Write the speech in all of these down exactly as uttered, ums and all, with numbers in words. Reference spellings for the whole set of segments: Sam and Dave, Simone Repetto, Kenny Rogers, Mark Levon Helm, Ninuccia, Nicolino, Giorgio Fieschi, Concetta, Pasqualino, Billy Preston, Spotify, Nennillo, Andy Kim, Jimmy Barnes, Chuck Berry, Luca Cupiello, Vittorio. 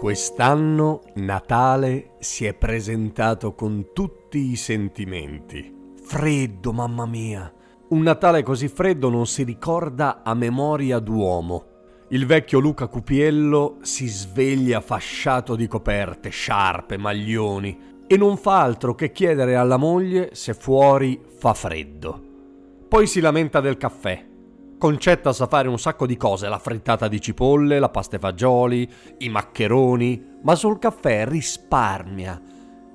Quest'anno Natale si è presentato con tutti i sentimenti. Freddo, mamma mia! Un Natale così freddo non si ricorda a memoria d'uomo. Il vecchio Luca Cupiello si sveglia fasciato di coperte, sciarpe, maglioni e non fa altro che chiedere alla moglie se fuori fa freddo. Poi si lamenta del caffè. Concetta sa fare un sacco di cose, la frittata di cipolle, la pasta e fagioli, i maccheroni, ma sul caffè risparmia.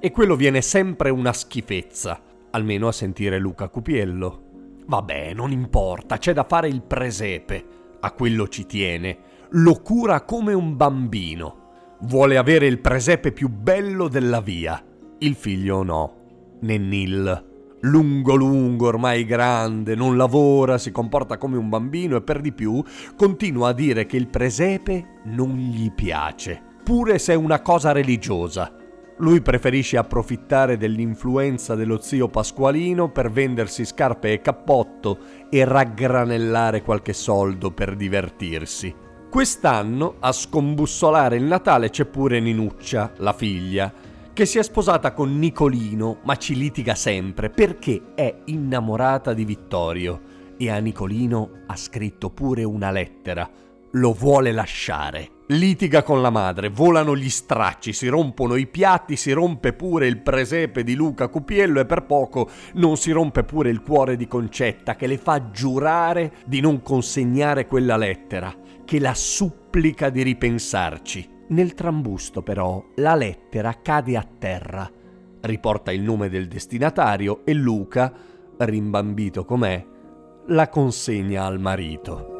E quello viene sempre una schifezza, almeno a sentire Luca Cupiello. Vabbè, non importa, c'è da fare il presepe, a quello ci tiene, lo cura come un bambino. Vuole avere il presepe più bello della via, il figlio no, Nennillo. Lungo lungo, ormai grande, non lavora, si comporta come un bambino e per di più continua a dire che il presepe non gli piace, pure se è una cosa religiosa. Lui preferisce approfittare dell'influenza dello zio Pasqualino per vendersi scarpe e cappotto e raggranellare qualche soldo per divertirsi. Quest'anno a scombussolare il Natale c'è pure Ninuccia, la figlia, che si è sposata con Nicolino, ma ci litiga sempre perché è innamorata di Vittorio e a Nicolino ha scritto pure una lettera, lo vuole lasciare. Litiga con la madre, volano gli stracci, si rompono i piatti, si rompe pure il presepe di Luca Cupiello e per poco non si rompe pure il cuore di Concetta, che le fa giurare di non consegnare quella lettera, che la supplica di ripensarci. Nel trambusto però la lettera cade a terra, riporta il nome del destinatario e Luca, rimbambito com'è, la consegna al marito.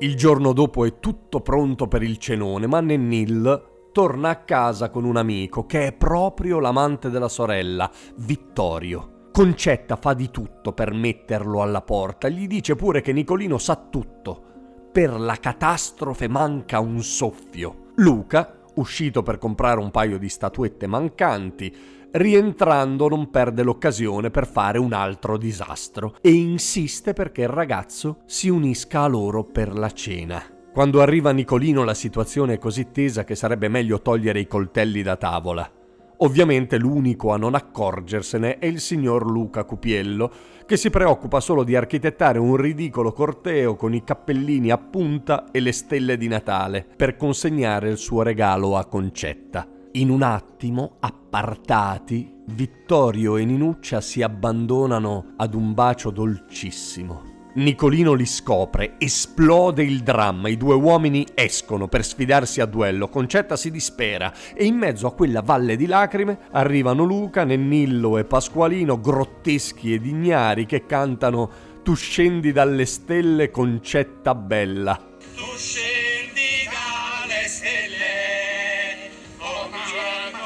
Il giorno dopo è tutto pronto per il cenone, ma Nennillo torna a casa con un amico che è proprio l'amante della sorella, Vittorio. Concetta fa di tutto per metterlo alla porta, gli dice pure che Nicolino sa tutto. Per la catastrofe manca un soffio. Luca, uscito per comprare un paio di statuette mancanti, rientrando non perde l'occasione per fare un altro disastro e insiste perché il ragazzo si unisca a loro per la cena. Quando arriva Nicolino la situazione è così tesa che sarebbe meglio togliere i coltelli da tavola. Ovviamente l'unico a non accorgersene è il signor Luca Cupiello, che si preoccupa solo di architettare un ridicolo corteo con i cappellini a punta e le stelle di Natale per consegnare il suo regalo a Concetta. In un attimo, appartati, Vittorio e Ninuccia si abbandonano ad un bacio dolcissimo. Nicolino li scopre, esplode il dramma, i due uomini escono per sfidarsi a duello, Concetta si dispera e in mezzo a quella valle di lacrime arrivano Luca, Nennillo e Pasqualino, grotteschi ed ignari, che cantano «Tu scendi dalle stelle, Concetta bella». Tu scendi dalle stelle, Concetta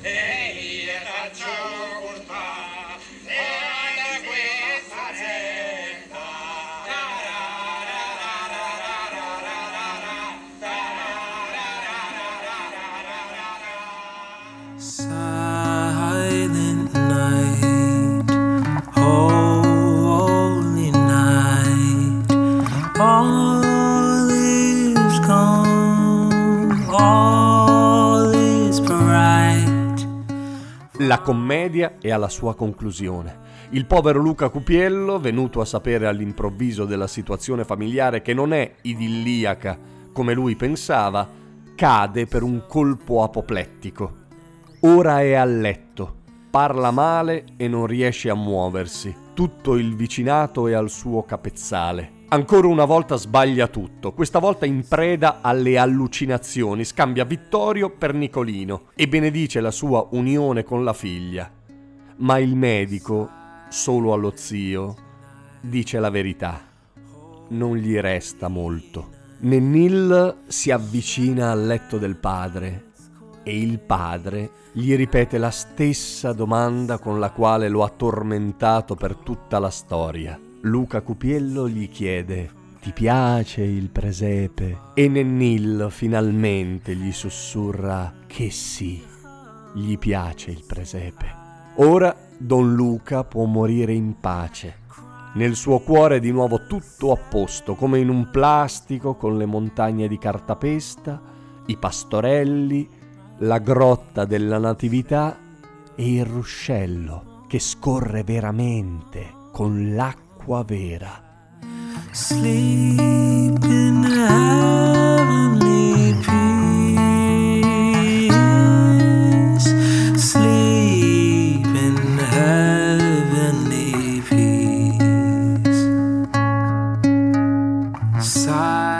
bella, e io raggio portare. La commedia è alla sua conclusione. Il povero Luca Cupiello, venuto a sapere all'improvviso della situazione familiare che non è idilliaca come lui pensava, cade per un colpo apoplettico. Ora è a letto, parla male e non riesce a muoversi. tutto il vicinato e al suo capezzale. Ancora una volta sbaglia tutto, questa volta in preda alle allucinazioni, scambia Vittorio per Nicolino e benedice la sua unione con la figlia. Ma il medico, solo allo zio, dice la verità. Non gli resta molto. Nennillo si avvicina al letto del padre e il padre gli ripete la stessa domanda con la quale lo ha tormentato per tutta la storia. Luca Cupiello gli chiede: ti piace il presepe? E Nennillo finalmente gli sussurra che sì, gli piace il presepe. Ora Don Luca può morire in pace. Nel suo cuore è di nuovo tutto a posto, come in un plastico con le montagne di cartapesta, i pastorelli, la grotta della Natività e il ruscello che scorre veramente con l'acqua vera. Sleep in heavenly peace. Sleep in heavenly peace. Silent.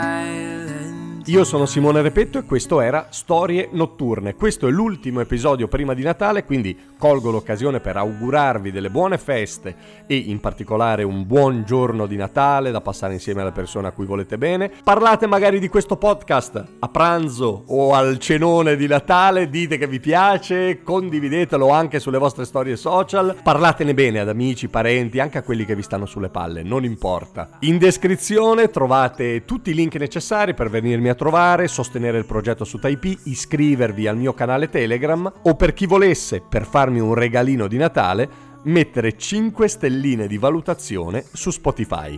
Io sono Simone Repetto e questo era Storie Notturne. Questo è l'ultimo episodio prima di Natale, quindi colgo l'occasione per augurarvi delle buone feste e in particolare un buon giorno di Natale da passare insieme alle persone a cui volete bene. Parlate magari di questo podcast a pranzo o al cenone di Natale, dite che vi piace, condividetelo anche sulle vostre storie social, parlatene bene ad amici, parenti, anche a quelli che vi stanno sulle palle, non importa. In descrizione trovate tutti i link necessari per venirmi a trovare, sostenere il progetto su Typee, iscrivervi al mio canale Telegram o, per chi volesse, per farmi un regalino di Natale, mettere cinque stelline di valutazione su Spotify.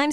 I'm